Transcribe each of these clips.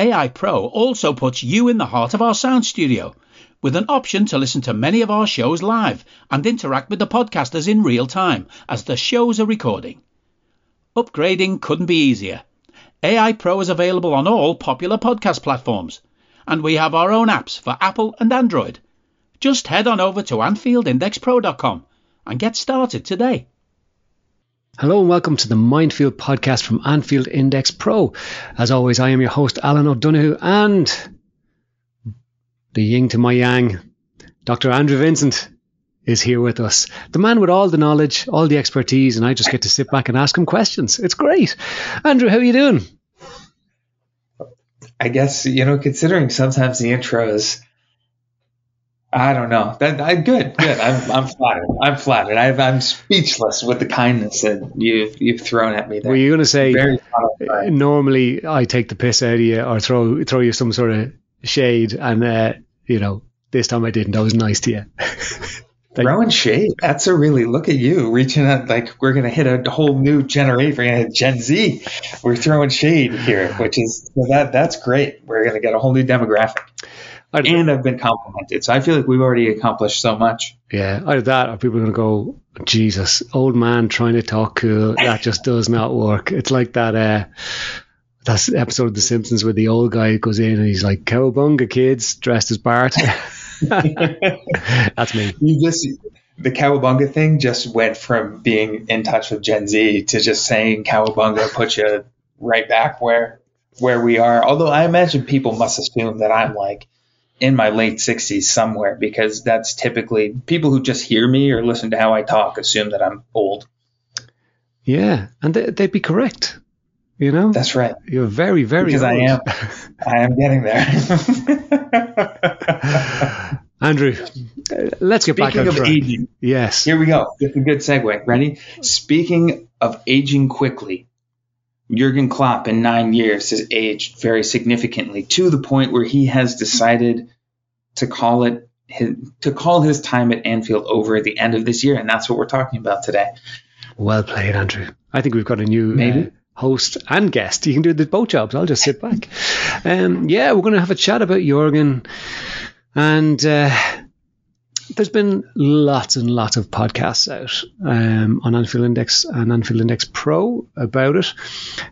AI Pro also puts you in the heart of our sound studio, with an option to listen to many of our shows live and interact with the podcasters in real time as the shows are recording. Upgrading couldn't be easier. AI Pro is available on all popular podcast platforms, and we have our own apps for Apple and Android. Just head on over to AnfieldIndexPro.com and get started today. Hello and welcome to the Mindfield podcast from Anfield Index Pro. As always, I am your host, Alan O'Donoghue, and the yin to my yang, Dr. Andrew Vincent, is here with us. The man with all the knowledge, all the expertise, and I just get to sit back and ask him questions. It's great. Andrew, how are you doing? I guess, considering sometimes the intros, I don't know. Good. I'm flattered. I'm speechless with the kindness that you've thrown at me there. Were you going to say, normally I take the piss out of you or throw you some sort of shade, and, this time I didn't. I was nice to you. Throwing shade? That's a really, look at you, reaching out like we're going to hit a whole new generation. We're going to hit Gen Z. We're throwing shade here, which is, that's great. We're going to get a whole new demographic. And I've been complimented, so I feel like we've already accomplished so much. Yeah, either that, or people are going to go, Jesus, old man trying to talk cool. That just does not work. It's like that that's episode of The Simpsons where the old guy goes in and he's like, "Cowabunga, kids," dressed as Bart. That's me. The cowabunga thing just went from being in touch with Gen Z to just saying cowabunga put you right back where we are. Although I imagine people must assume that I'm like in my late 60s somewhere, because that's typically people who just hear me or listen to how I talk assume that I'm old. Yeah, and they'd be correct. That's right. You're very, very because old. I am getting there. Andrew, let's get back on track. Aging, yes. Here we go. It's a good segue. Ready? Speaking of aging quickly, Jürgen Klopp in 9 years has aged very significantly to the point where he has decided to call his time at Anfield over at the end of this year, and that's what we're talking about today. Well played, Andrew. I think we've got a new host and guest. You can do both jobs. I'll just sit back. We're going to have a chat about Jürgen, and there's been lots and lots of podcasts out on Anfield Index and Anfield Index Pro about it.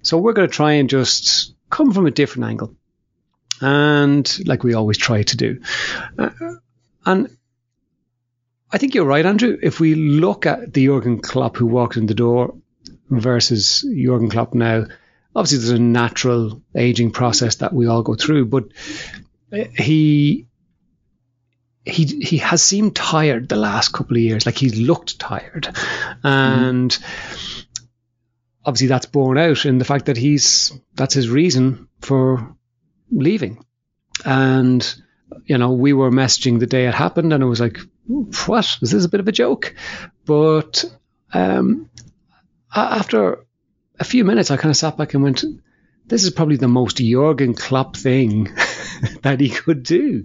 So we're going to try and just come from a different angle, and like we always try to do. And I think you're right, Andrew. If we look at the Jürgen Klopp who walked in the door versus Jürgen Klopp now, obviously there's a natural aging process that we all go through, but he has seemed tired the last couple of years. Like, he's looked tired. And obviously that's borne out in the fact that that's his reason for leaving. And, we were messaging the day it happened, and it was like, what? Is this a bit of a joke? But after a few minutes, I kind of sat back and went, this is probably the most Jurgen Klopp thing that he could do,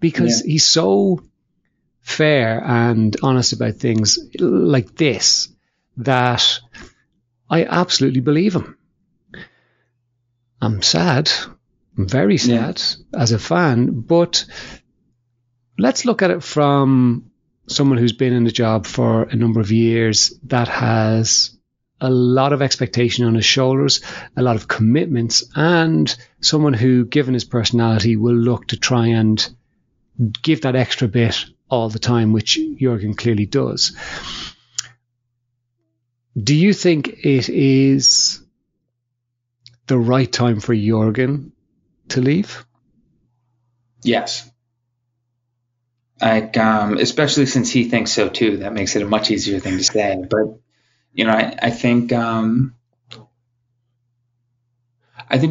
because he's so fair and honest about things like this that I absolutely believe him. I'm sad. I'm very sad as a fan, but let's look at it from someone who's been in the job for a number of years, that has a lot of expectation on his shoulders, a lot of commitments, and someone who, given his personality, will look to try and give that extra bit all the time, which Jürgen clearly does. Do you think it is the right time for Jürgen to leave? Yes. Especially since he thinks so too. That makes it a much easier thing to say, but I think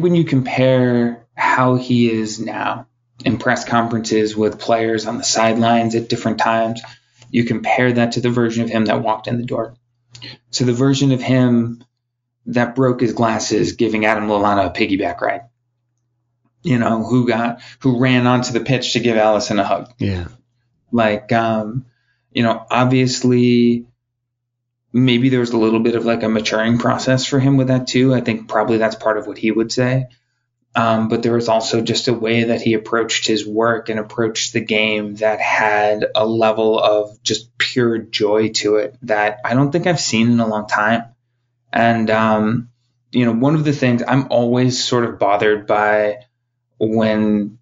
when you compare how he is now in press conferences with players on the sidelines at different times, you compare that to the version of him that walked in the door. So the version of him that broke his glasses giving Adam Lallana a piggyback ride, you know, who ran onto the pitch to give Alisson a hug. Yeah. Like, you know, obviously maybe there was a little bit of like a maturing process for him with that too. I think probably that's part of what he would say. But there was also just a way that he approached his work and approached the game that had a level of just pure joy to it that I don't think I've seen in a long time. And, you know, one of the things I'm always sort of bothered by when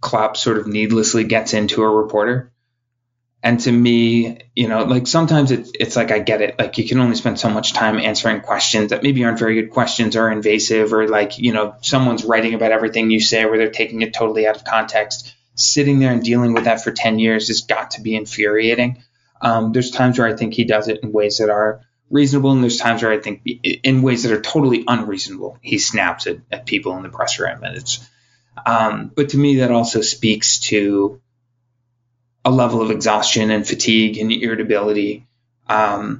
Klopp sort of needlessly gets into a reporter. And to me, you know, like sometimes it's like I get it. Like you can only spend so much time answering questions that maybe aren't very good questions or invasive or like, you know, someone's writing about everything you say where they're taking it totally out of context. Sitting there and dealing with that for 10 years has got to be infuriating. There's times where I think he does it in ways that are reasonable, and there's times where I think in ways that are totally unreasonable, he snaps at people in the press room. And it's, but to me, that also speaks to a level of exhaustion and fatigue and irritability that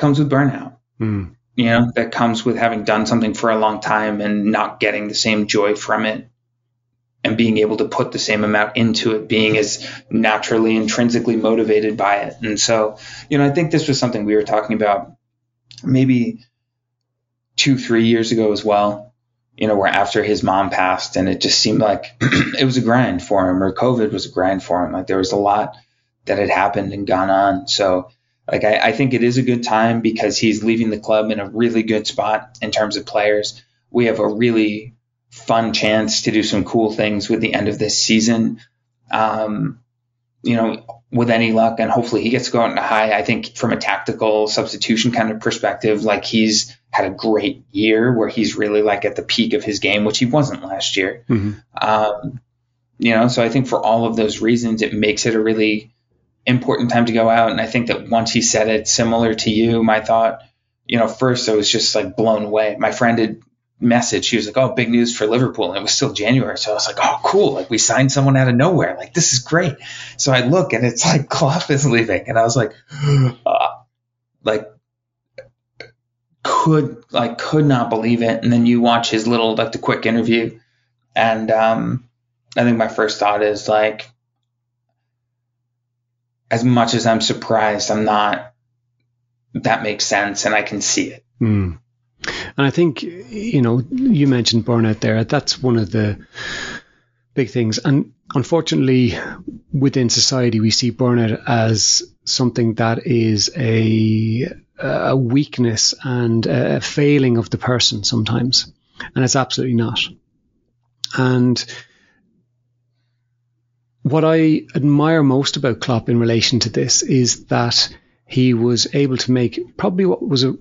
comes with burnout, you know, that comes with having done something for a long time and not getting the same joy from it and being able to put the same amount into it, being as naturally intrinsically motivated by it. And so, you know, I think this was something we were talking about maybe 2-3 years ago as well. You know, where after his mom passed and it just seemed like it was a grind for him, or COVID was a grind for him. Like there was a lot that had happened and gone on. So like, I think it is a good time because he's leaving the club in a really good spot in terms of players. We have a really fun chance to do some cool things with the end of this season. You know, with any luck, and hopefully he gets to go out in a high. I think from a tactical substitution kind of perspective, like he's had a great year where he's really like at the peak of his game, which he wasn't last year. You know, so I think for all of those reasons, it makes it a really important time to go out. And I think that once he said it, similar to you, my thought, you know, first I was just like blown away. My friend had messaged, she was like, "Oh, big news for Liverpool." And it was still January. So I was like, "Oh, cool. Like we signed someone out of nowhere. Like this is great." So I look and it's like Klopp is leaving. And I was like, could not believe it. And then you watch his little, like the quick interview. And I think my first thought is like, as much as I'm surprised, I'm not, that makes sense and I can see it. And I think, you know, you mentioned burnout there. That's one of the big things. And unfortunately, within society, we see burnout as something that is a weakness and a failing of the person sometimes. And it's absolutely not. And what I admire most about Klopp in relation to this is that he was able to make probably what was a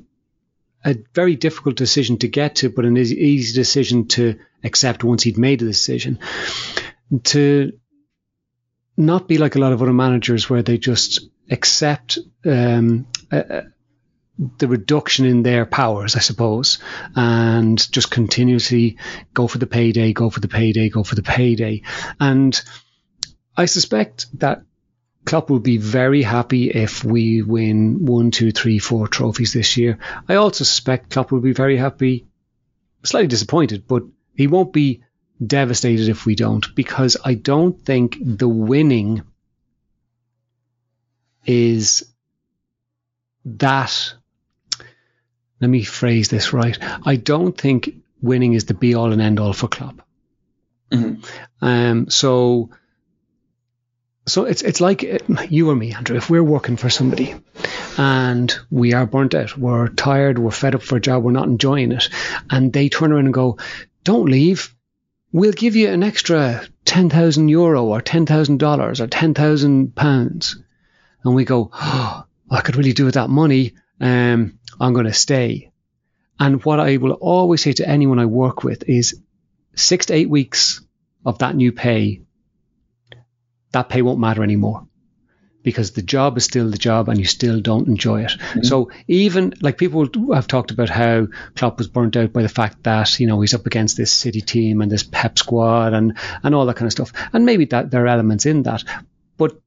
very difficult decision to get to, but an easy decision to accept once he'd made the decision, to not be like a lot of other managers where they just accept the reduction in their powers, I suppose, and just continuously go for the payday. And I suspect that Klopp will be very happy if we win 1, 2, 3, 4 trophies this year. I also suspect Klopp will be very happy, slightly disappointed, but he won't be devastated if we don't, because I don't think the winning is that. Let me phrase this right. I don't think winning is the be all and end all for Klopp. So it's like you or me, Andrew. If we're working for somebody and we are burnt out, we're tired, we're fed up for a job, we're not enjoying it, and they turn around and go, "Don't leave. We'll give you an extra €10,000 or $10,000 or £10,000." And we go, "Oh, I could really do with that money. I'm going to stay." And what I will always say to anyone I work with is 6 to 8 weeks of that new pay, that pay won't matter anymore. because the job is still the job and you still don't enjoy it. Mm-hmm. So even like people have talked about how Klopp was burnt out by the fact that, you know, he's up against this City team and this Pep squad and all that kind of stuff. And maybe that there are elements in that. But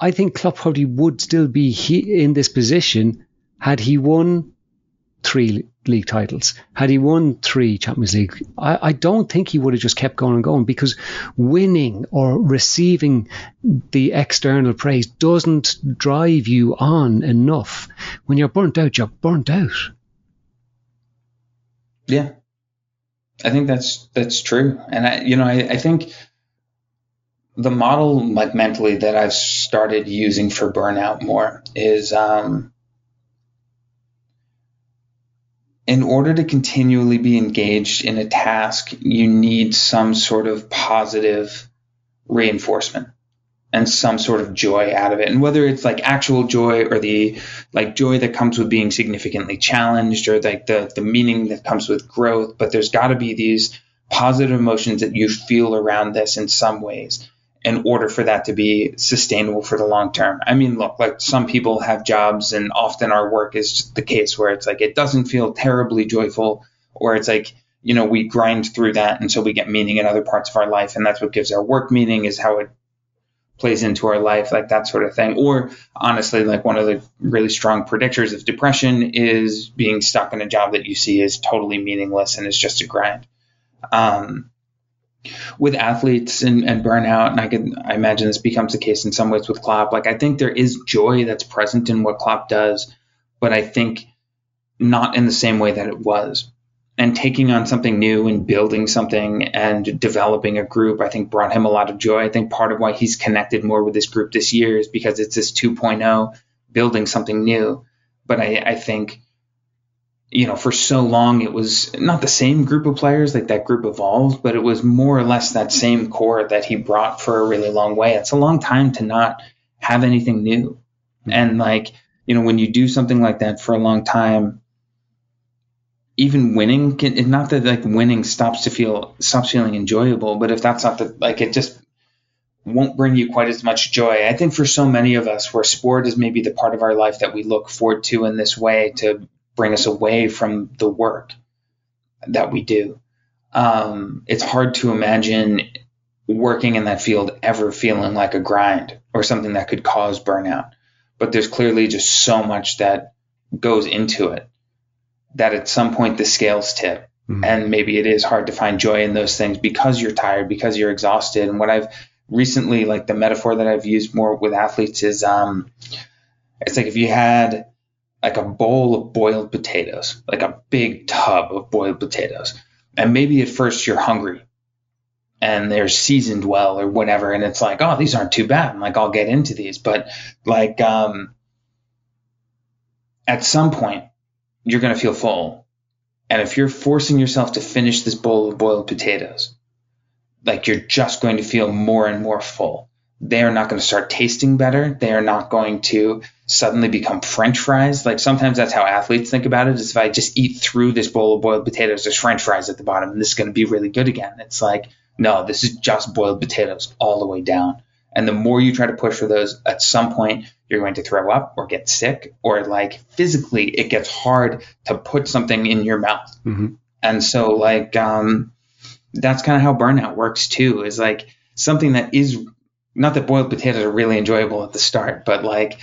I think Klopp probably would still be in this position had he won 3 league titles, had he won 3 Champions League. I don't think he would have just kept going and going, because winning or receiving the external praise doesn't drive you on enough. When you're burnt out, you're burnt out. Yeah, I think that's true. And I think the model, like mentally, that I've started using for burnout more is, in order to continually be engaged in a task, you need some sort of positive reinforcement and some sort of joy out of it. And whether it's like actual joy or the like joy that comes with being significantly challenged, or like the meaning that comes with growth, but there's got to be these positive emotions that you feel around this in some ways in order for that to be sustainable for the long term. I mean, look, like some people have jobs, and often our work is just the case where it's like it doesn't feel terribly joyful, or it's like, you know, we grind through that until we get meaning in other parts of our life. And that's what gives our work meaning, is how it plays into our life, like that sort of thing. Or honestly, like one of the really strong predictors of depression is being stuck in a job that you see is totally meaningless and it's just a grind. With athletes and burnout, and I imagine this becomes the case in some ways with Klopp, like I think there is joy that's present in what Klopp does, but I think not in the same way that it was. And taking on something new and building something and developing a group, I think brought him a lot of joy. I think part of why he's connected more with this group this year is because it's this 2.0, building something new. But I think, you know, for so long, it was not the same group of players, like that group evolved, but it was more or less that same core that he brought for a really long way. It's a long time to not have anything new. And like, you know, when you do something like that for a long time, even winning can, not that like winning stops feeling enjoyable, but if that's not the, like, it just won't bring you quite as much joy. I think for so many of us, where sport is maybe the part of our life that we look forward to in this way to bring us away from the work that we do. It's hard to imagine working in that field ever feeling like a grind or something that could cause burnout. But there's clearly just so much that goes into it that at some point the scales tip. Mm-hmm. And maybe it is hard to find joy in those things because you're tired, because you're exhausted. And what I've recently, like the metaphor that I've used more with athletes is, it's like if you had like a bowl of boiled potatoes, like a big tub of boiled potatoes. And maybe at first you're hungry and they're seasoned well or whatever. And it's like, oh, these aren't too bad. I'm like, I'll get into these. But like, at some point you're going to feel full. And if you're forcing yourself to finish this bowl of boiled potatoes, like you're just going to feel more and more full. They are not going to start tasting better. They are not going to suddenly become French fries. Like sometimes that's how athletes think about it, is if I just eat through this bowl of boiled potatoes, there's French fries at the bottom, and this is going to be really good again. It's like, no, this is just boiled potatoes all the way down. And the more you try to push for those, at some point you're going to throw up or get sick, or like physically it gets hard to put something in your mouth. Mm-hmm. And so like, that's kind of how burnout works too, is like something that is, not that boiled potatoes are really enjoyable at the start, but like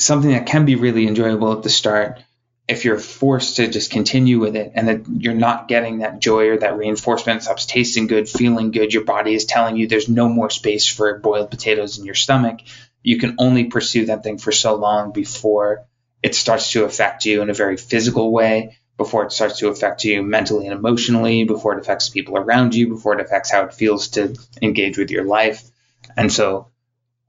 something that can be really enjoyable at the start, if you're forced to just continue with it and that you're not getting that joy or that reinforcement, stops tasting good, feeling good, your body is telling you there's no more space for boiled potatoes in your stomach. You can only pursue that thing for so long before it starts to affect you in a very physical way, before it starts to affect you mentally and emotionally, before it affects people around you, before it affects how it feels to engage with your life. And so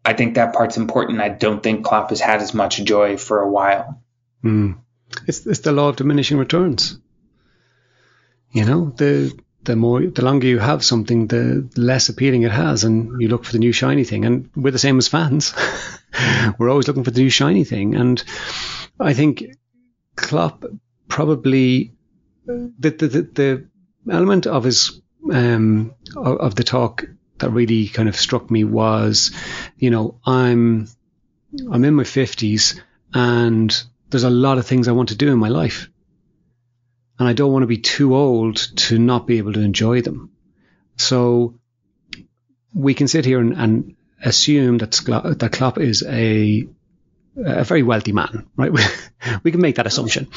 I think that part's important. I don't think Klopp has had as much joy for a while. Mm. It's the law of diminishing returns. You know, the longer you have something, the less appealing it has, and you look for the new shiny thing. And we're the same as fans. We're always looking for the new shiny thing. And I think Klopp probably, the element of his, of the talk that really kind of struck me was, you know, I'm in my 50s and there's a lot of things I want to do in my life. And I don't want to be too old to not be able to enjoy them. So we can sit here and assume that Klopp is a very wealthy man, right? We can make that assumption.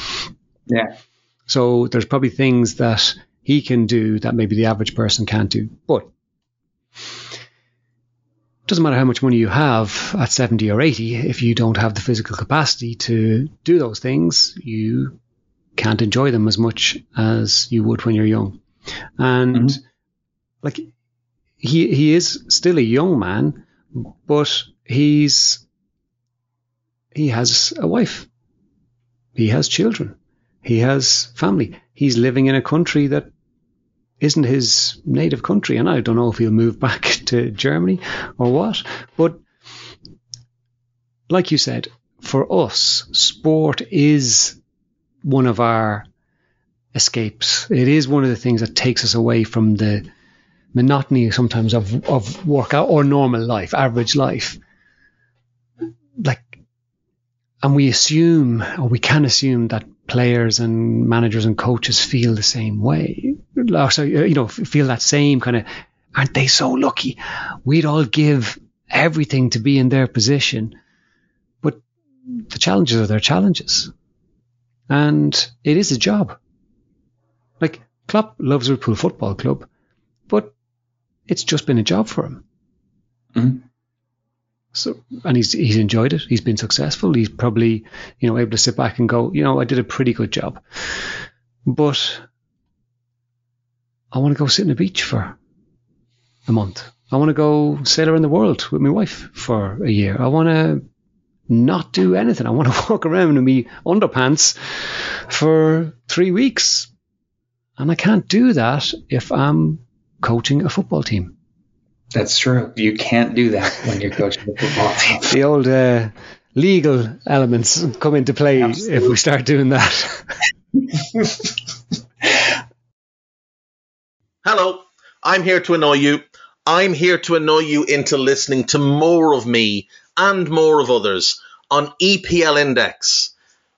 Yeah. So there's probably things that he can do that maybe the average person can't do. But it doesn't matter how much money you have at 70 or 80, if you don't have the physical capacity to do those things, you can't enjoy them as much as you would when you're young. And like he is still a young man, but he has a wife. He has children. He has family. He's living in a country that isn't his native country. And I don't know if he'll move back to Germany or what. But like you said, for us, sport is one of our escapes. It is one of the things that takes us away from the monotony sometimes of workout or normal life, average life. Like, and we assume, or we can assume, that players and managers and coaches feel the same way. So, you know, feel that same kind of, aren't they so lucky? We'd all give everything to be in their position, but the challenges are their challenges. And it is a job. Like, Klopp loves Liverpool Football Club, but it's just been a job for him. Mm-hmm. So, and he's enjoyed it. He's been successful. He's probably, you know, able to sit back and go, you know, I did a pretty good job, but I want to go sit on the beach for a month. I want to go sail around the world with my wife for a year. I want to not do anything. I want to walk around in my underpants for 3 weeks. And I can't do that if I'm coaching a football team. That's true. You can't do that when you're coaching the football team. The old legal elements come into play. Absolutely. If we start doing that. Hello, I'm here to annoy you. I'm here to annoy you into listening to more of me and more of others on EPL Index.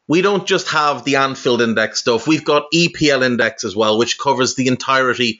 We don't just have the Anfield Index stuff. We've got EPL Index as well, which covers the entirety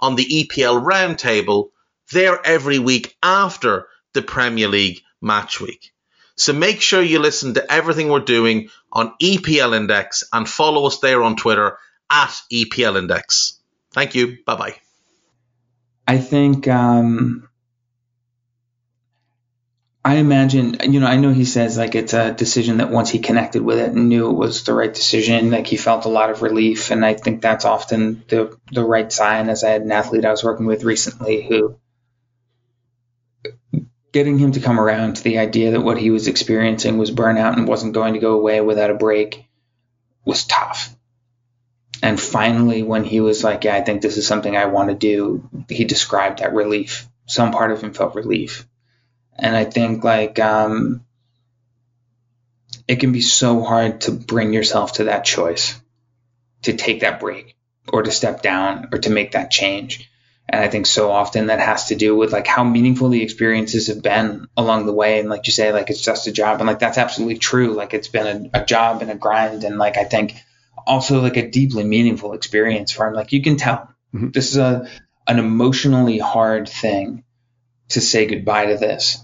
on the EPL Roundtable, they're every week after the Premier League match week. So make sure you listen to everything we're doing on EPL Index and follow us there on Twitter at EPL Index. Thank you. Bye-bye. I think I imagine, you know, I know he says like it's a decision that once he connected with it and knew it was the right decision, like he felt a lot of relief. And I think that's often the right sign. As I had an athlete I was working with recently who, getting him to come around to the idea that what he was experiencing was burnout and wasn't going to go away without a break was tough. And finally, when he was like, yeah, I think this is something I want to do, he described that relief. Some part of him felt relief. And I think like it can be so hard to bring yourself to that choice, to take that break or to step down or to make that change. And I think so often that has to do with like how meaningful the experiences have been along the way. And like you say, like it's just a job. And like that's absolutely true. Like it's been a job and a grind. And like I think also like a deeply meaningful experience for him. Like you can tell this is an emotionally hard thing to say goodbye to this.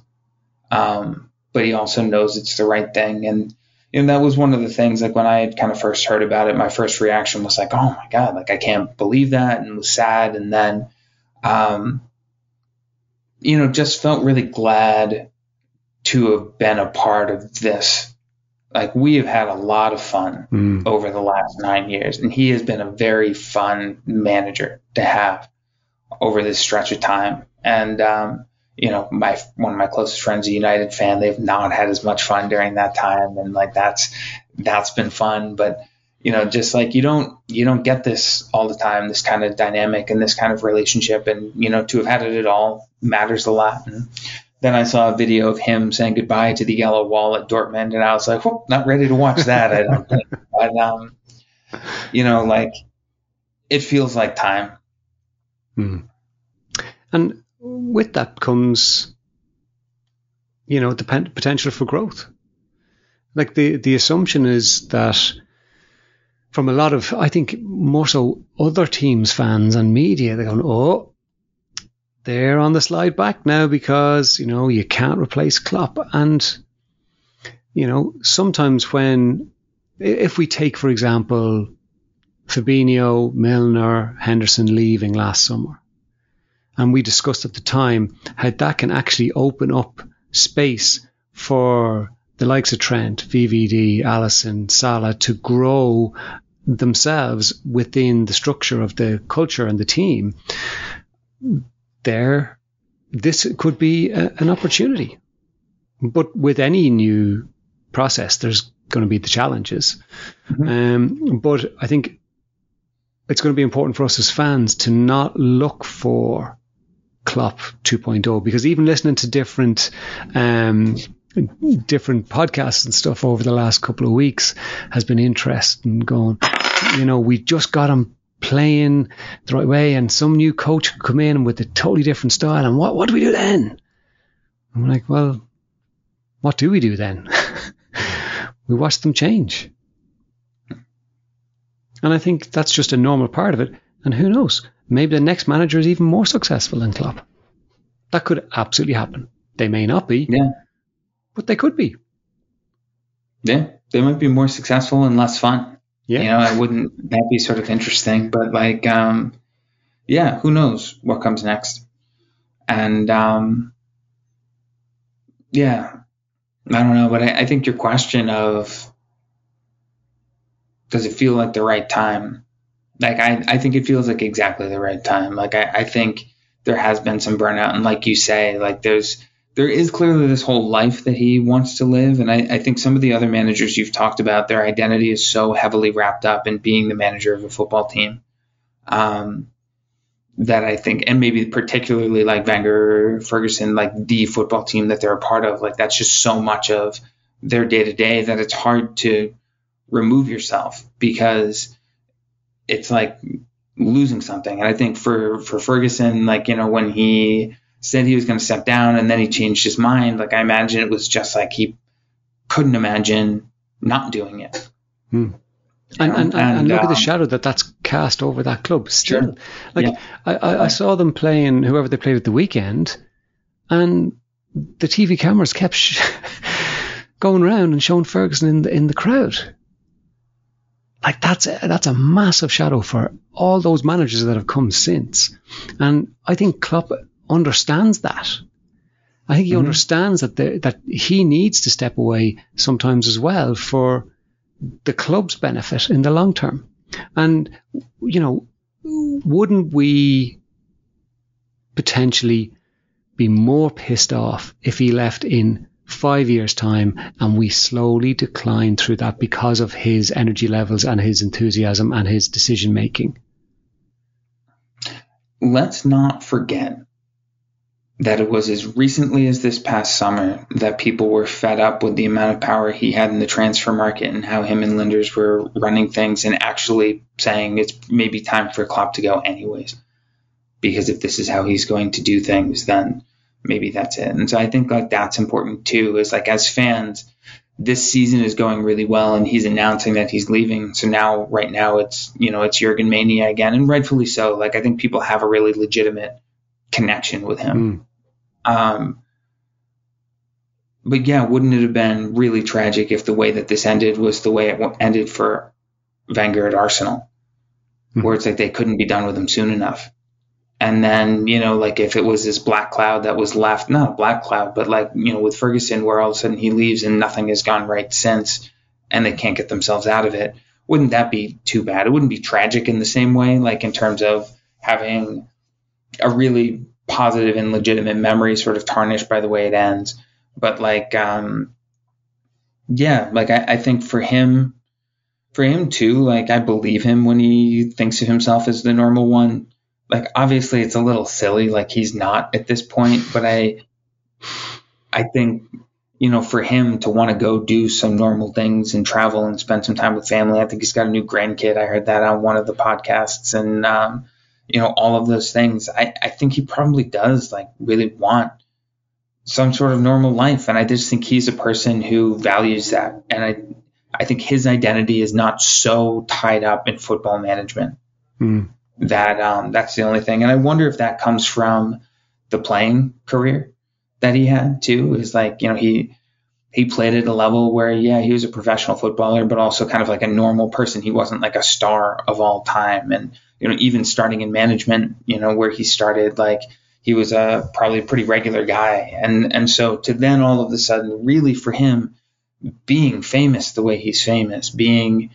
But he also knows it's the right thing. And you know, that was one of the things, like when I had kind of first heard about it, my first reaction was like, oh my God, like I can't believe that, and was sad. And then, you know, just felt really glad to have been a part of this. Like we have had a lot of fun over the last 9 years, and he has been a very fun manager to have over this stretch of time. And, you know, one of my closest friends, a United fan, they've not had as much fun during that time. And like, that's been fun, but you know, just like, you don't get this all the time, this kind of dynamic and this kind of relationship. And, you know, to have had it at all matters a lot. And then I saw a video of him saying goodbye to the Yellow Wall at Dortmund. And I was like, whoop, not ready to watch that. I don't think, but, you know, like it feels like time. Mm. And with that comes, you know, the potential for growth. Like the assumption is that from a lot of, I think more so other teams' fans and media, they're going, oh, they're on the slide back now because, you know, you can't replace Klopp. And, you know, sometimes when, if we take, for example, Fabinho, Milner, Henderson leaving last summer, and we discussed at the time how that can actually open up space for the likes of Trent, VVD, Alisson, Sala to grow themselves within the structure of the culture and the team. There, this could be an opportunity. But with any new process, there's going to be the challenges. Mm-hmm. But I think it's going to be important for us as fans to not look for Klopp 2.0, because even listening to different podcasts and stuff over the last couple of weeks has been interesting, going, you know, we just got him playing the right way and some new coach could come in with a totally different style, and what do we do then? I'm like, well, what do we do then? We watch them change. And I think that's just a normal part of it. And who knows? Maybe the next manager is even more successful than Klopp. That could absolutely happen. They may not be, yeah, but they could be. Yeah, they might be more successful and less fun. Yeah, you know, I wouldn't. That'd be sort of interesting. But like, yeah, who knows what comes next? And yeah, I don't know. But I think your question of, does it feel like the right time? Like, I think it feels like exactly the right time. Like, I think there has been some burnout. And like you say, like, there is clearly this whole life that he wants to live. And I think some of the other managers you've talked about, their identity is so heavily wrapped up in being the manager of a football team, that I think, and maybe particularly like Wenger, Ferguson, like the football team that they're a part of, like that's just so much of their day-to-day that it's hard to remove yourself, because it's like losing something. And I think for Ferguson, like, you know, when he said he was going to step down and then he changed his mind, like I imagine it was just like he couldn't imagine not doing it. Hmm. And look at the shadow that's cast over that club still. Sure. Like, yeah. I saw them playing whoever they played at the weekend, and the TV cameras kept going around and showing Ferguson in the crowd. Like that's a massive shadow for all those managers that have come since. And I think Klopp understands that. I think he understands that he needs to step away sometimes as well for the club's benefit in the long term. And, you know, wouldn't we potentially be more pissed off if he left in 5 years' time and we slowly decline through that because of his energy levels and his enthusiasm and his decision making? Let's not forget that it was as recently as this past summer that people were fed up with the amount of power he had in the transfer market and how him and Linders were running things and actually saying it's maybe time for Klopp to go anyways, because if this is how he's going to do things, then maybe that's it. And so I think like that's important too, is like as fans, this season is going really well and he's announcing that he's leaving. So now, right now it's, you know, it's Jürgen Mania again, and rightfully so. Like I think people have a really legitimate connection with him. Mm. But yeah, wouldn't it have been really tragic if the way that this ended was the way it ended for Wenger at Arsenal, where it's like they couldn't be done with him soon enough. And then, you know, like if it was this black cloud that was left, not a black cloud, but like, you know, with Ferguson, where all of a sudden he leaves and nothing has gone right since, and they can't get themselves out of it, wouldn't that be too bad? It wouldn't be tragic in the same way, like in terms of having a really positive and legitimate memory sort of tarnished by the way it ends. But I think for him too, like, I believe him when he thinks of himself as the normal one. Like, obviously it's a little silly, like he's not at this point, but I think, you know, for him to want to go do some normal things and travel and spend some time with family. I think he's got a new grandkid. I heard that on one of the podcasts, and, you know, all of those things. I think he probably does like really want some sort of normal life. And I just think he's a person who values that. And I think his identity is not so tied up in football management that that's the only thing. And I wonder if that comes from the playing career that he had too, is like, you know, he played at a level where, yeah, he was a professional footballer, but also kind of like a normal person. He wasn't like a star of all time. And, you know, even starting in management, you know, where he started, like, he was probably a pretty regular guy. And so to then all of a sudden, really for him, being famous the way he's famous, being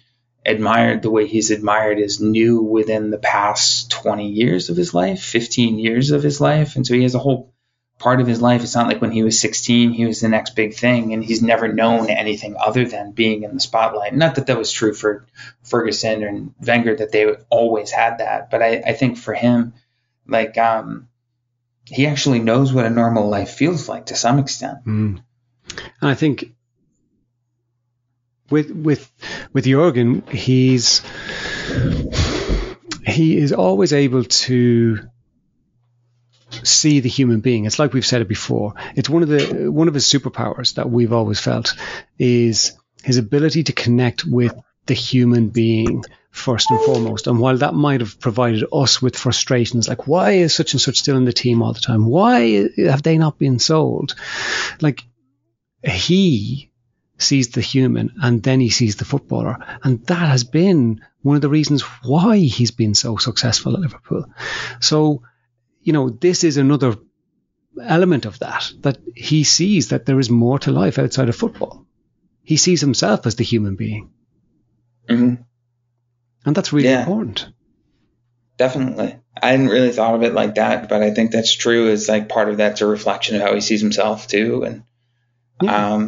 admired the way he's admired is new within the past 20 years of his life, 15 years of his life. And so he has a whole part of his life. It's not like when he was 16, he was the next big thing, and he's never known anything other than being in the spotlight. Not that that was true for Ferguson and Wenger, that they always had that. But I think for him, like, he actually knows what a normal life feels like to some extent. Mm. And I think with Jürgen, he is always able to see the human being. It's like we've said it before. It's one of his superpowers that we've always felt is his ability to connect with the human being first and foremost. And while that might have provided us with frustrations, like, why is such and such still in the team all the time? Why have they not been sold? Like, he sees the human and then he sees the footballer. And that has been one of the reasons why he's been so successful at Liverpool. So, you know, this is another element of that he sees that there is more to life outside of football. He sees himself as the human being. Mm-hmm. And that's really important. Definitely. I hadn't really thought of it like that, but I think that's true. It's like part of that's a reflection of how he sees himself too. And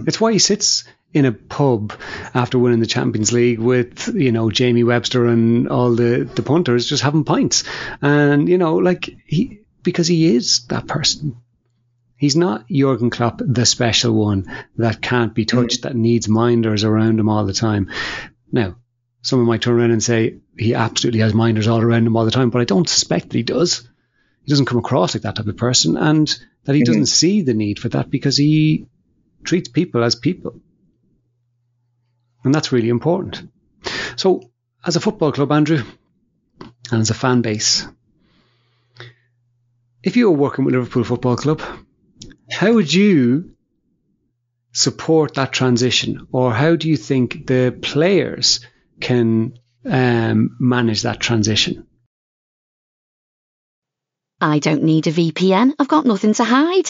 it's why he sits in a pub after winning the Champions League with, you know, Jamie Webster and all the punters just having pints. And, you know, like, because he is that person. He's not Jurgen Klopp, the special one that can't be touched, that needs minders around him all the time. Now, someone might turn around and say he absolutely has minders all around him all the time, but I don't suspect that he does. He doesn't come across like that type of person, and that he doesn't see the need for that because he treats people as people. And that's really important. So, as a football club, Andrew, and as a fan base, if you were working with Liverpool Football Club, how would you support that transition? Or how do you think the players can manage that transition? I don't need a VPN. I've got nothing to hide.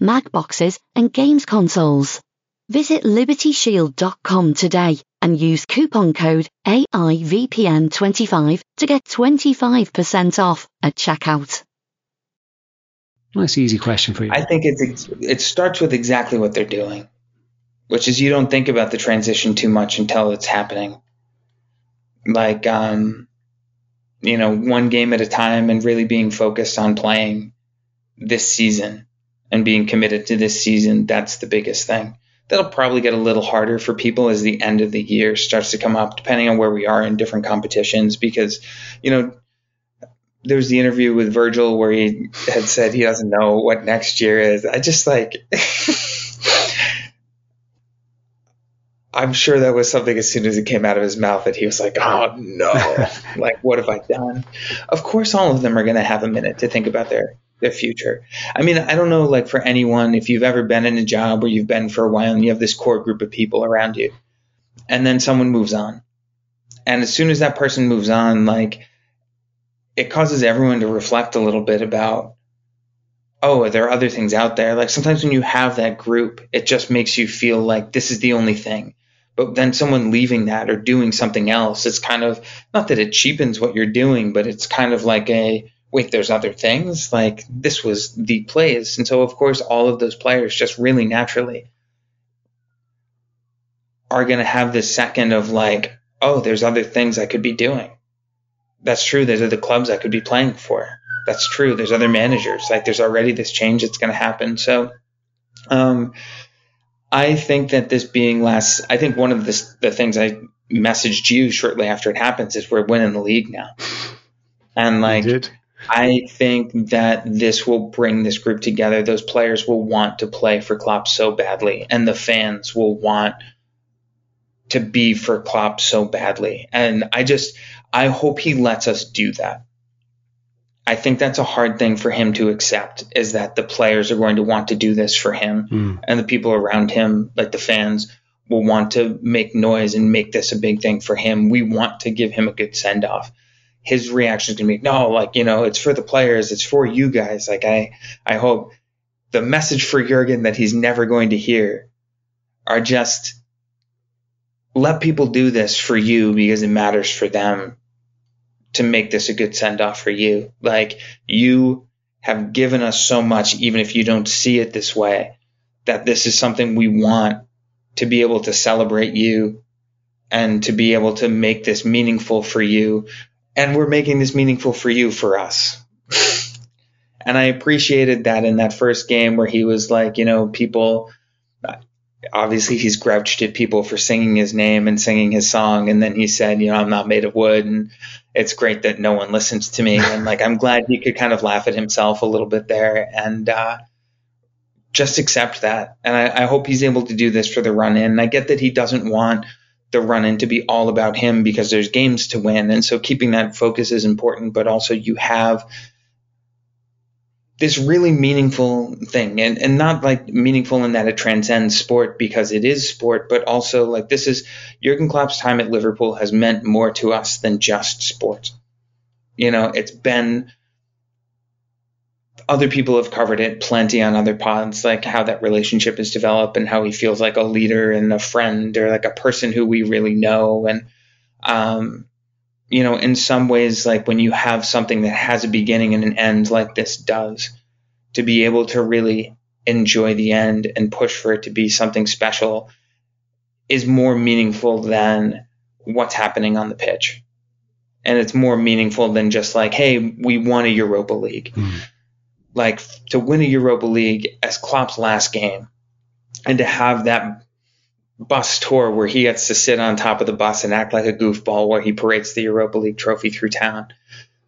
Mag boxes and games consoles. Visit LibertyShield.com today and use coupon code AIVPN25 to get 25% off at checkout. Nice easy question for you. I think it starts with exactly what they're doing, which is you don't think about the transition too much until it's happening. Like, you know, one game at a time and really being focused on playing. this season and being committed to this season, that's the biggest thing. That'll probably get a little harder for people as the end of the year starts to come up, depending on where we are in different competitions, because, you know, there was the interview with Virgil where he had said he doesn't know what next year is. I just like, I'm sure that was something as soon as it came out of his mouth that he was like, oh no, like what have I done? Of course, all of them are going to have a minute to think about their future. I mean, I don't know, like for anyone, if you've ever been in a job where you've been for a while and you have this core group of people around you and then someone moves on. And as soon as that person moves on, like it causes everyone to reflect a little bit about, oh, there are other things out there. Like sometimes when you have that group, it just makes you feel like this is the only thing. But then someone leaving that or doing something else, it's kind of not that it cheapens what you're doing, but it's kind of like a, wait, there's other things, like this was the plays. And so, of course, all of those players just really naturally are going to have this second of like, oh, there's other things I could be doing. That's true. There's other clubs I could be playing for. That's true. There's other managers. Like there's already this change that's going to happen. So I think that this being last, I think one of the things I messaged you shortly after it happens is we're winning the league now. And like, I think that this will bring this group together. Those players will want to play for Klopp so badly, and the fans will want to be for Klopp so badly. And I hope he lets us do that. I think that's a hard thing for him to accept, is that the players are going to want to do this for him, and the people around him, like the fans, will want to make noise and make this a big thing for him. We want to give him a good send-off. His reaction is going to be, no, like, you know, it's for the players. It's for you guys. Like, I hope the message for Jürgen that he's never going to hear are just let people do this for you because it matters for them to make this a good send off for you. Like, you have given us so much, even if you don't see it this way, that this is something we want to be able to celebrate you and to be able to make this meaningful for you. And we're making this meaningful for you, for us. And I appreciated that in that first game where he was like, you know, people, obviously he's grouched at people for singing his name and singing his song. And then he said, you know, I'm not made of wood and it's great that no one listens to me. And like, I'm glad he could kind of laugh at himself a little bit there and just accept that. And I hope he's able to do this for the run in. And I get that he doesn't want the run-in to be all about him because there's games to win. And so keeping that focus is important, but also you have this really meaningful thing, and not like meaningful in that it transcends sport because it is sport, but also like this is Jurgen Klopp's time at Liverpool has meant more to us than just sport. You know, it's been other people have covered it plenty on other pods, like how that relationship is developed and how he feels like a leader and a friend or like a person who we really know. And, you know, in some ways, like when you have something that has a beginning and an end like this does, to be able to really enjoy the end and push for it to be something special is more meaningful than what's happening on the pitch. And it's more meaningful than just like, hey, we won a Europa League. Like to win a Europa League as Klopp's last game and to have that bus tour where he gets to sit on top of the bus and act like a goofball while he parades the Europa League trophy through town.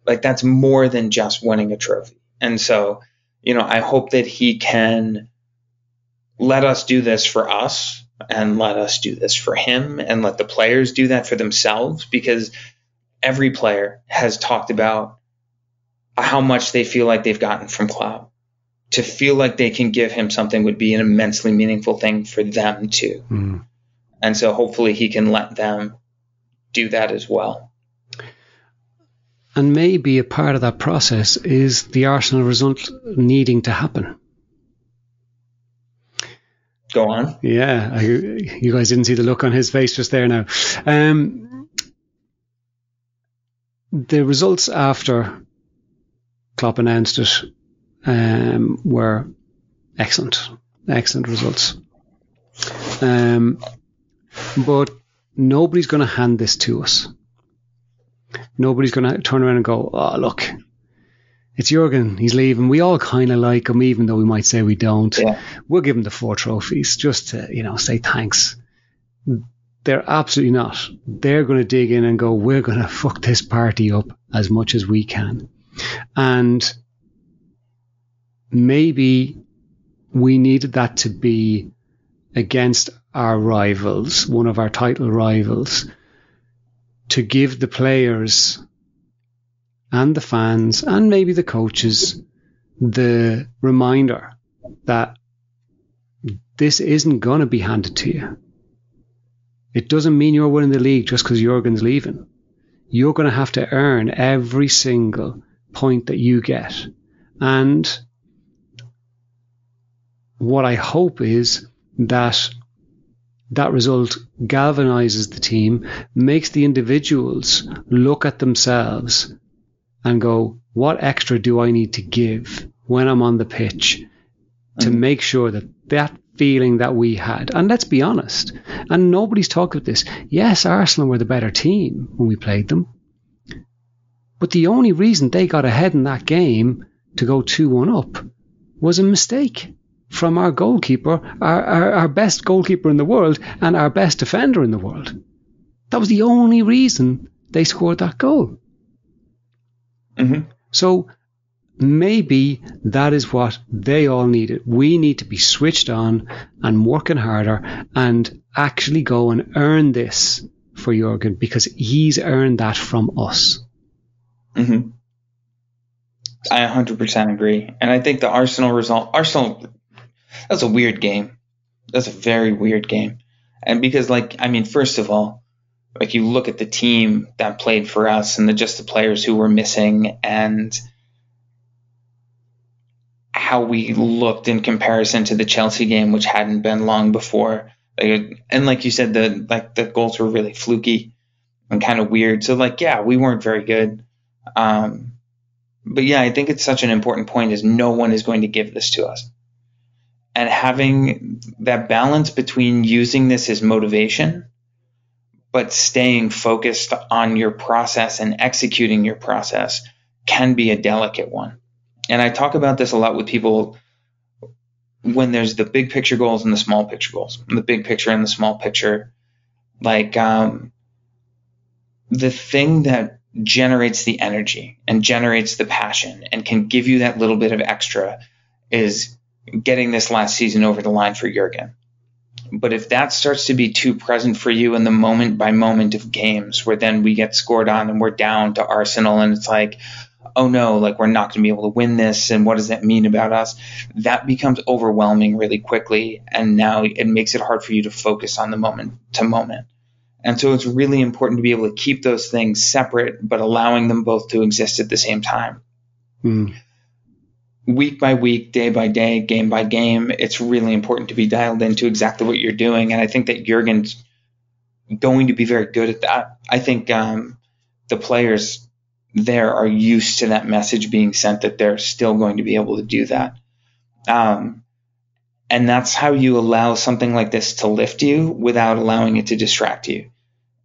Like that's more than just winning a trophy. And so, you know, I hope that he can let us do this for us and let us do this for him and let the players do that for themselves, because every player has talked about how much they feel like they've gotten from Klopp. To feel like they can give him something would be an immensely meaningful thing for them too. And so hopefully he can let them do that as well. And maybe a part of that process is the Arsenal result needing to happen. Go on. Yeah. You guys didn't see the look on his face just there now. The results after Klopp announced it were excellent results. But nobody's going to hand this to us. Nobody's going to turn around and go, oh, look, It's Jürgen. He's leaving. We all kind of like him, even though we might say we don't. Yeah. We'll give him the 4 trophies just to, you know, say thanks. They're absolutely not. They're going to dig in and go, we're going to fuck this party up as much as we can. And maybe we needed that to be against our rivals, one of our title rivals, to give the players and the fans and maybe the coaches the reminder that this isn't going to be handed to you. It doesn't mean you're winning the league just because Jürgen's leaving. You're going to have to earn every single point that you get. And what I hope is that that result galvanizes the team, makes the individuals look at themselves and go, what extra do I need to give when I'm on the pitch to make sure that that feeling that we had, and let's be honest, and nobody's talked about this. Yes, Arsenal were the better team when we played them, but the only reason they got ahead in that game to go 2-1 up was a mistake from our goalkeeper, our best goalkeeper in the world and our best defender in the world. That was the only reason they scored that goal. Mm-hmm. So maybe that is what they all needed. We need to be switched on and working harder and actually go and earn this for Jürgen, because he's earned that from us. Mm-hmm. I 100% agree. And I think the Arsenal result, that's a weird game. That's a very weird game. And because, like, I mean, first of all, like, you look at the team that played for us and just the players who were missing and how we looked in comparison to the Chelsea game, which hadn't been long before. And like you said, the goals were really fluky and kind of weird. So, like, yeah, we weren't very good. But yeah, I think it's such an important point is no one is going to give this to us. And having that balance between using this as motivation but staying focused on your process and executing your process can be a delicate one. And I talk about this a lot with people when there's the big picture goals and the small picture goals, the big picture and the small picture. Like, the thing that generates the energy and generates the passion and can give you that little bit of extra is getting this last season over the line for Jürgen. But if that starts to be too present for you in the moment by moment of games, where then we get scored on and we're down to Arsenal and it's like, oh no, like, we're not going to be able to win this. And what does that mean about us? That becomes overwhelming really quickly. And now it makes it hard for you to focus on the moment to moment. And so it's really important to be able to keep those things separate, but allowing them both to exist at the same time. Mm. Week by week, day by day, game by game, it's really important to be dialed into exactly what you're doing. And I think that Jürgen's going to be very good at that. I think the players there are used to that message being sent, that they're still going to be able to do that. And that's how you allow something like this to lift you without allowing it to distract you,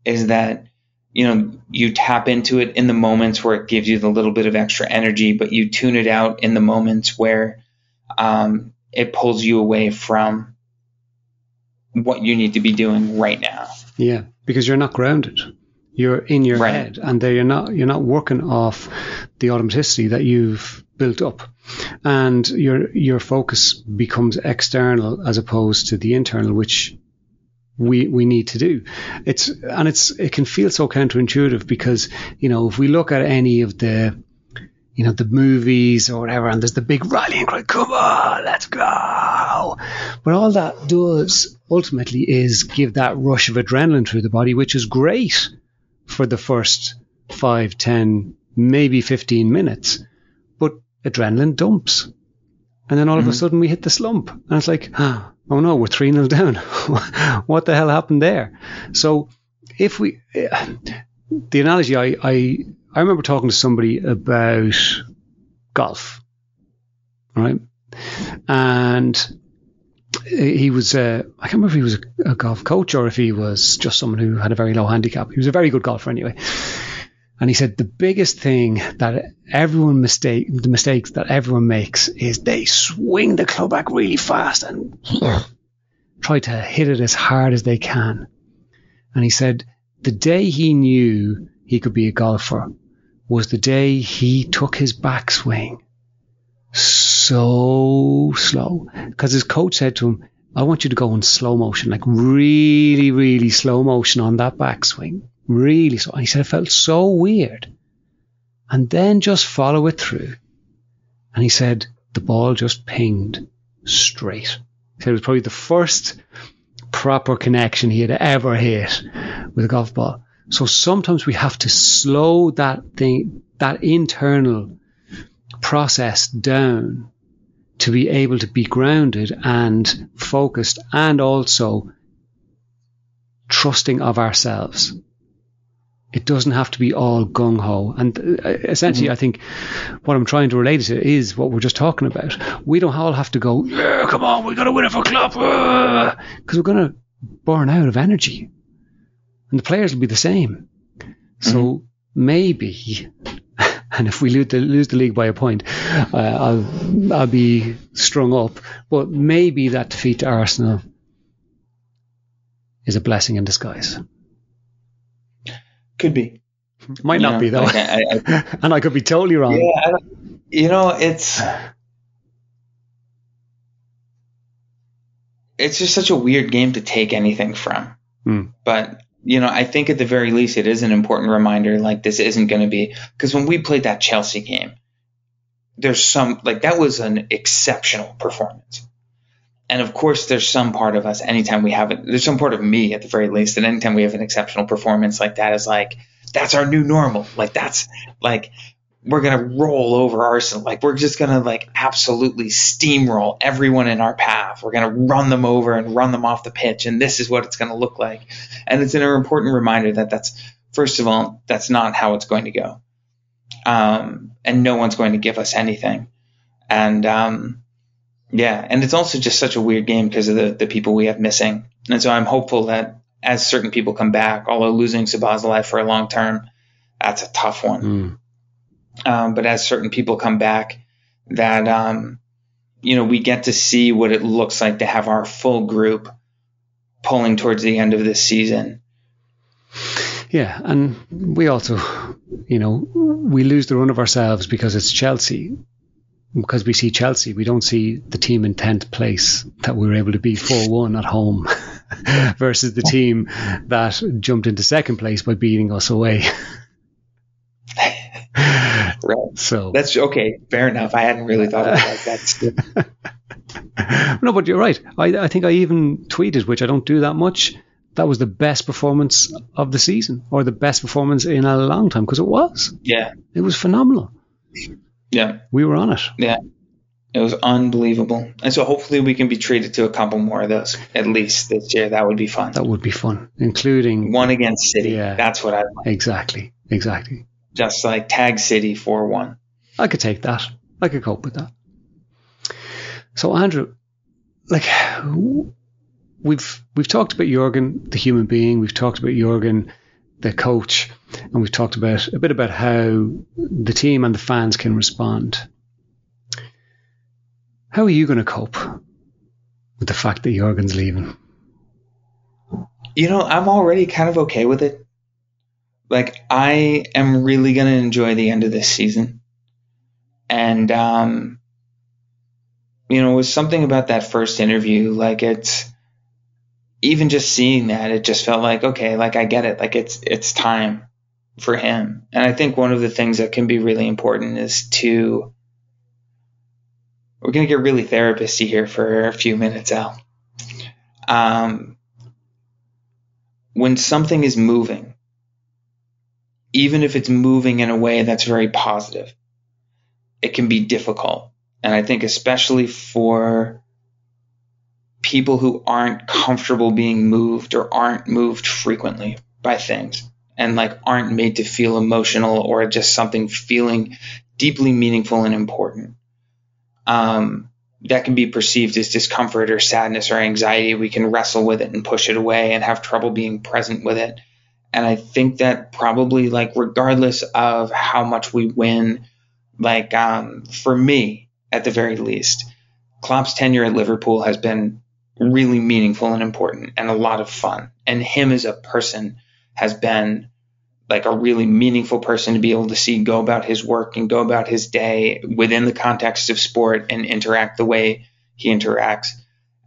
is that, you know, you tap into it in the moments where it gives you the little bit of extra energy, but you tune it out in the moments where it pulls you away from what you need to be doing right now. Yeah, because you're not grounded. You're in your head, and there you're not working off the automaticity that you've built up, and your focus becomes external as opposed to the internal, which we need to do. It can feel so counterintuitive, because, you know, if we look at any of the, you know, the movies or whatever, and there's the big rallying cry, come on, let's go. But all that does ultimately is give that rush of adrenaline through the body, which is great for the first 5, 10, maybe 15 minutes. But adrenaline dumps. And then all of a sudden we hit the slump. And it's like, oh no, we're 3-0 down. What the hell happened there? So if we, the analogy, I remember talking to somebody about golf, right? And he was, I can't remember if he was a golf coach or if he was just someone who had a very low handicap. He was a very good golfer anyway. And he said the biggest thing that the mistakes that everyone makes is they swing the club back really fast and try to hit it as hard as they can. And he said the day he knew he could be a golfer was the day he took his backswing so slow, because his coach said to him, I want you to go in slow motion, like really, really slow motion on that backswing. Really slow. And he said, it felt so weird. And then just follow it through. And he said, the ball just pinged straight. He said it was probably the first proper connection he had ever hit with a golf ball. So sometimes we have to slow that internal process down to be able to be grounded and focused, and also trusting of ourselves. It doesn't have to be all gung-ho. And essentially, I think what I'm trying to relate it to is what we're just talking about. We don't all have to go, yeah, come on, we've got to win it for Klopp, because we're going to burn out of energy. And the players will be the same. So maybe, and if we lose the league by a point, I'll be strung up. But maybe that defeat to Arsenal is a blessing in disguise. Could be. Might not be, though. Like I and I could be totally wrong. Yeah, it's just such a weird game to take anything from. But, I think at the very least it is an important reminder, like this isn't going to be – because when we played that Chelsea game, there's some – like that was an exceptional performance. And of course, there's some part of us anytime we have it. There's some part of me at the very least that anytime we have an exceptional performance like that is like, that's our new normal. Like that's like, we're going to roll over Arsenal. Like we're just going to like absolutely steamroll everyone in our path. We're going to run them over and run them off the pitch. And this is what it's going to look like. And it's an important reminder that that's, first of all, that's not how it's going to go. And no one's going to give us anything. And, yeah, and it's also just such a weird game because of the people we have missing. And so I'm hopeful that as certain people come back, although losing Szoboszlai for a long term, that's a tough one. But as certain people come back, that, we get to see what it looks like to have our full group pulling towards the end of this season. Yeah, and we also, we lose the run of ourselves because it's Chelsea. Because we see Chelsea, we don't see the team in 10th place that we were able to beat 4-1 at home versus the team that jumped into second place by beating us away. Right. So that's okay. Fair enough. I hadn't really thought about that. No, but you're right. I think I even tweeted, which I don't do that much. That was the best performance of the season, or the best performance in a long time, because it was. Yeah. It was phenomenal. Yeah. We were on it. Yeah. It was unbelievable. And so hopefully we can be treated to a couple more of those, at least this year. That would be fun. That would be fun, including one against City. Yeah. That's what I like. Exactly. Just like tag City 4-1. I could take that. I could cope with that. So, Andrew, we've talked about Jürgen, the human being. We've talked about Jürgen, the coach, and we've talked about a bit about how the team and the fans can respond. How are you going to cope with the fact that Jürgen's leaving? I'm already kind of okay with it. Like, I am really going to enjoy the end of this season. And, it was something about that first interview, like it's, even just seeing that, it just felt like, okay, like I get it. Like it's time for him. And I think one of the things that can be really important is to, we're going to get really therapist-y here for a few minutes, Al. When something is moving, even if it's moving in a way that's very positive, it can be difficult. And I think especially for people who aren't comfortable being moved or aren't moved frequently by things and like aren't made to feel emotional or just something feeling deeply meaningful and important. That can be perceived as discomfort or sadness or anxiety. We can wrestle with it and push it away and have trouble being present with it. And I think that probably, like, regardless of how much we win, like, for me, at the very least, Klopp's tenure at Liverpool has been really meaningful and important and a lot of fun. And him as a person has been, like, a really meaningful person to be able to see go about his work and go about his day within the context of sport and interact the way he interacts.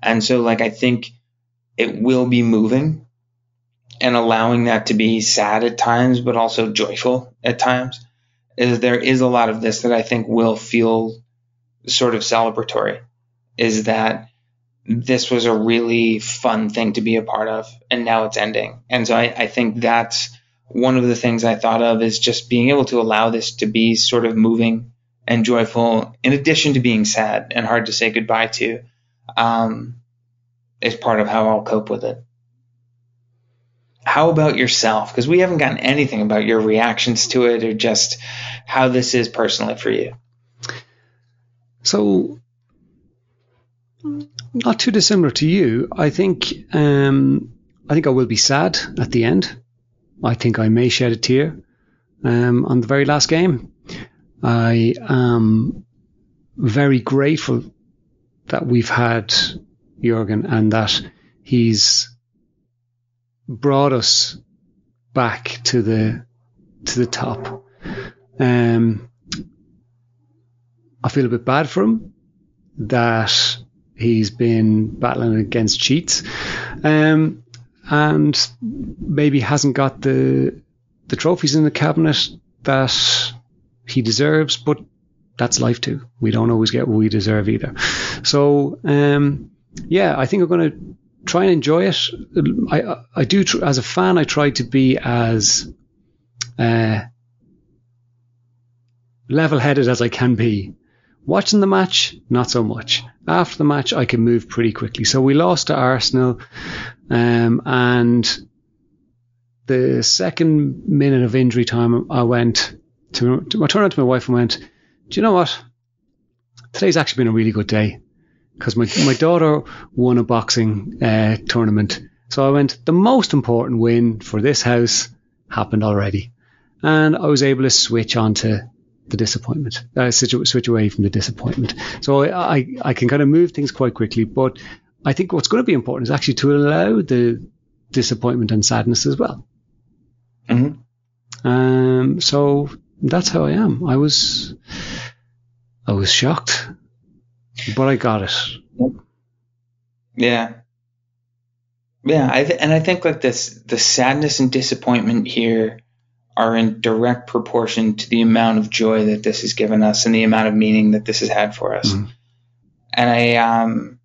And so, like, I think it will be moving and allowing that to be sad at times, but also joyful at times. Is there is a lot of this that I think will feel sort of celebratory, is that this was a really fun thing to be a part of, and now it's ending. And so I think that's one of the things I thought of, is just being able to allow this to be sort of moving and joyful, in addition to being sad and hard to say goodbye to, is part of how I'll cope with it. How about yourself? Because we haven't gotten anything about your reactions to it, or just how this is personally for you. So, not too dissimilar to you. I think I will be sad at the end. I think I may shed a tear on the very last game. I am very grateful that we've had Jürgen, and that he's brought us back to the top. I feel a bit bad for him that he's been battling against cheats, and maybe hasn't got the trophies in the cabinet that he deserves. But that's life too. We don't always get what we deserve either. So I think I'm going to try and enjoy it. I do, as a fan, I try to be as level-headed as I can be. Watching the match, not so much. After the match, I can move pretty quickly. So we lost to Arsenal, and the second minute of injury time, I went I turned around to my wife and went, "Do you know what? Today's actually been a really good day." Because my daughter won a boxing tournament. So I went, the most important win for this house happened already. And I was able to switch on to the disappointment, switch away from the disappointment. So I can kind of move things quite quickly. But I think what's going to be important is actually to allow the disappointment and sadness as well. Mm-hmm. So that's how I am. I was shocked. But I got it. Yeah. Yeah. And I think, like, the sadness and disappointment here are in direct proportion to the amount of joy that this has given us and the amount of meaning that this has had for us. Mm-hmm. And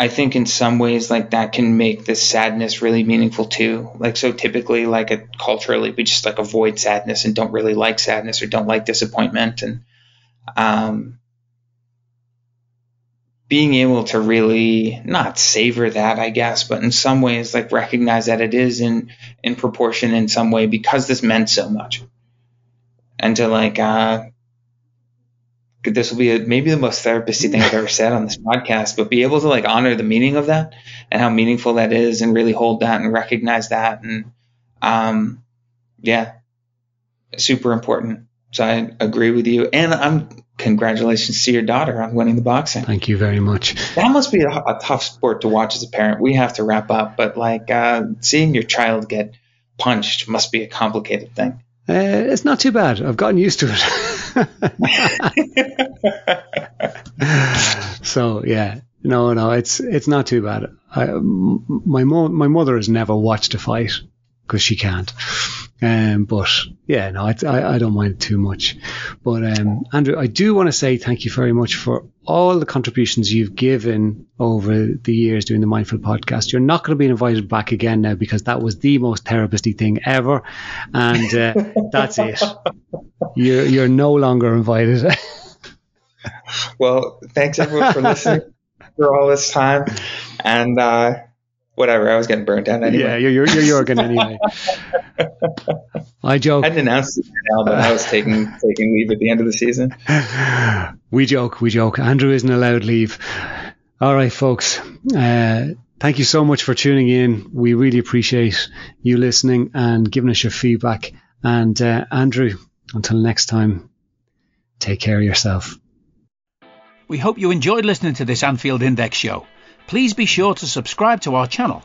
I think in some ways, like, that can make this sadness really meaningful too. Like, so typically, like, culturally, we just, like, avoid sadness and don't really like sadness or don't like disappointment. And, being able to really not savor that, I guess, but in some ways, like, recognize that it is in proportion in some way, because this meant so much. And to, like, this will be maybe the most therapist-y thing I've ever said on this podcast, but be able to, like, honor the meaning of that and how meaningful that is, and really hold that and recognize that. And super important. So I agree with you. And congratulations to your daughter on winning the boxing. Thank you very much. That must be a tough sport to watch as a parent. We have to wrap up, but, like, seeing your child get punched must be a complicated thing. It's not too bad. I've gotten used to it. So yeah, no, it's not too bad. My mother has never watched a fight because she can't. But yeah, no, I don't mind too much. But Andrew, I do want to say thank you very much for all the contributions you've given over the years doing the Mindful podcast. You're not going to be invited back again now, because that was the most therapist-y thing ever, and that's it. You're no longer invited. Well, thanks everyone for listening for all this time, and whatever, I was getting burnt out anyway. Yeah, you're Jürgen anyway. I joke. I didn't announce it now, but I was taking leave at the end of the season. We joke. Andrew isn't allowed leave. All right, folks. Thank you so much for tuning in. We really appreciate you listening and giving us your feedback. And Andrew, until next time, take care of yourself. We hope you enjoyed listening to this Anfield Index show. Please be sure to subscribe to our channel